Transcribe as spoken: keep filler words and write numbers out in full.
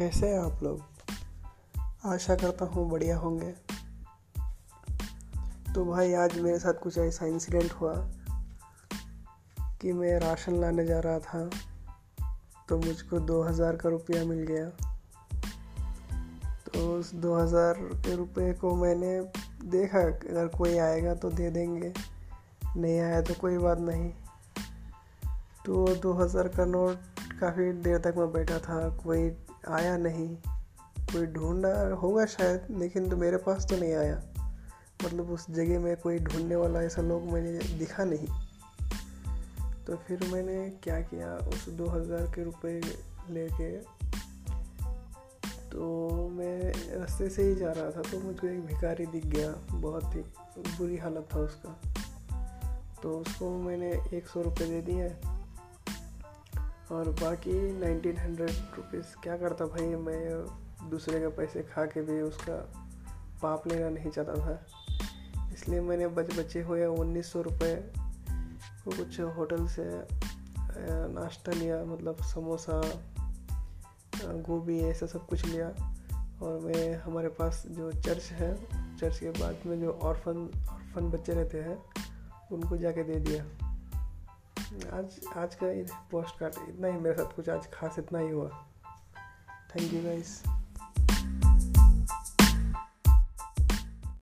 कैसे हैं आप लोग? आशा करता हूँ बढ़िया होंगे। तो भाई आज मेरे साथ कुछ ऐसा इंसिडेंट हुआ कि मैं राशन लाने जा रहा था तो मुझको दो हज़ार का रुपया मिल गया। तो उस दो हज़ार के रुपये को मैंने देखा अगर कोई आएगा तो दे देंगे, नहीं आया तो कोई बात नहीं। तो दो हज़ार का नोट काफ़ी देर तक मैं बैठा था, कोई आया नहीं। कोई ढूंढा होगा शायद, लेकिन तो मेरे पास तो नहीं आया। मतलब उस जगह में कोई ढूंढने वाला ऐसा लोग मैंने दिखा नहीं। तो फिर मैंने क्या किया, उस दो हज़ार के रुपये लेके तो मैं रास्ते से ही जा रहा था तो मुझको एक भिखारी दिख गया। बहुत ही बुरी हालत था उसका। तो उसको मैंने एक सौ रुपये दे दिए और बाकी नाइनटीन हंड्रेड रुपीज़ क्या करता भाई, मैं दूसरे के पैसे खा के भी उसका पाप लेना नहीं चाहता था। इसलिए मैंने बच बचे हुए उन्नीस सौ रुपये को कुछ होटल से नाश्ता लिया, मतलब समोसा गोभी ऐसा सब कुछ लिया। और मैं हमारे पास जो चर्च है, चर्च के बाद में जो ऑर्फन ऑर्फन बच्चे रहते हैं उनको जाके दे दिया। आज आज का पॉडकास्ट इतना ही, मेरे साथ कुछ आज खास इतना ही हुआ। Thank you guys.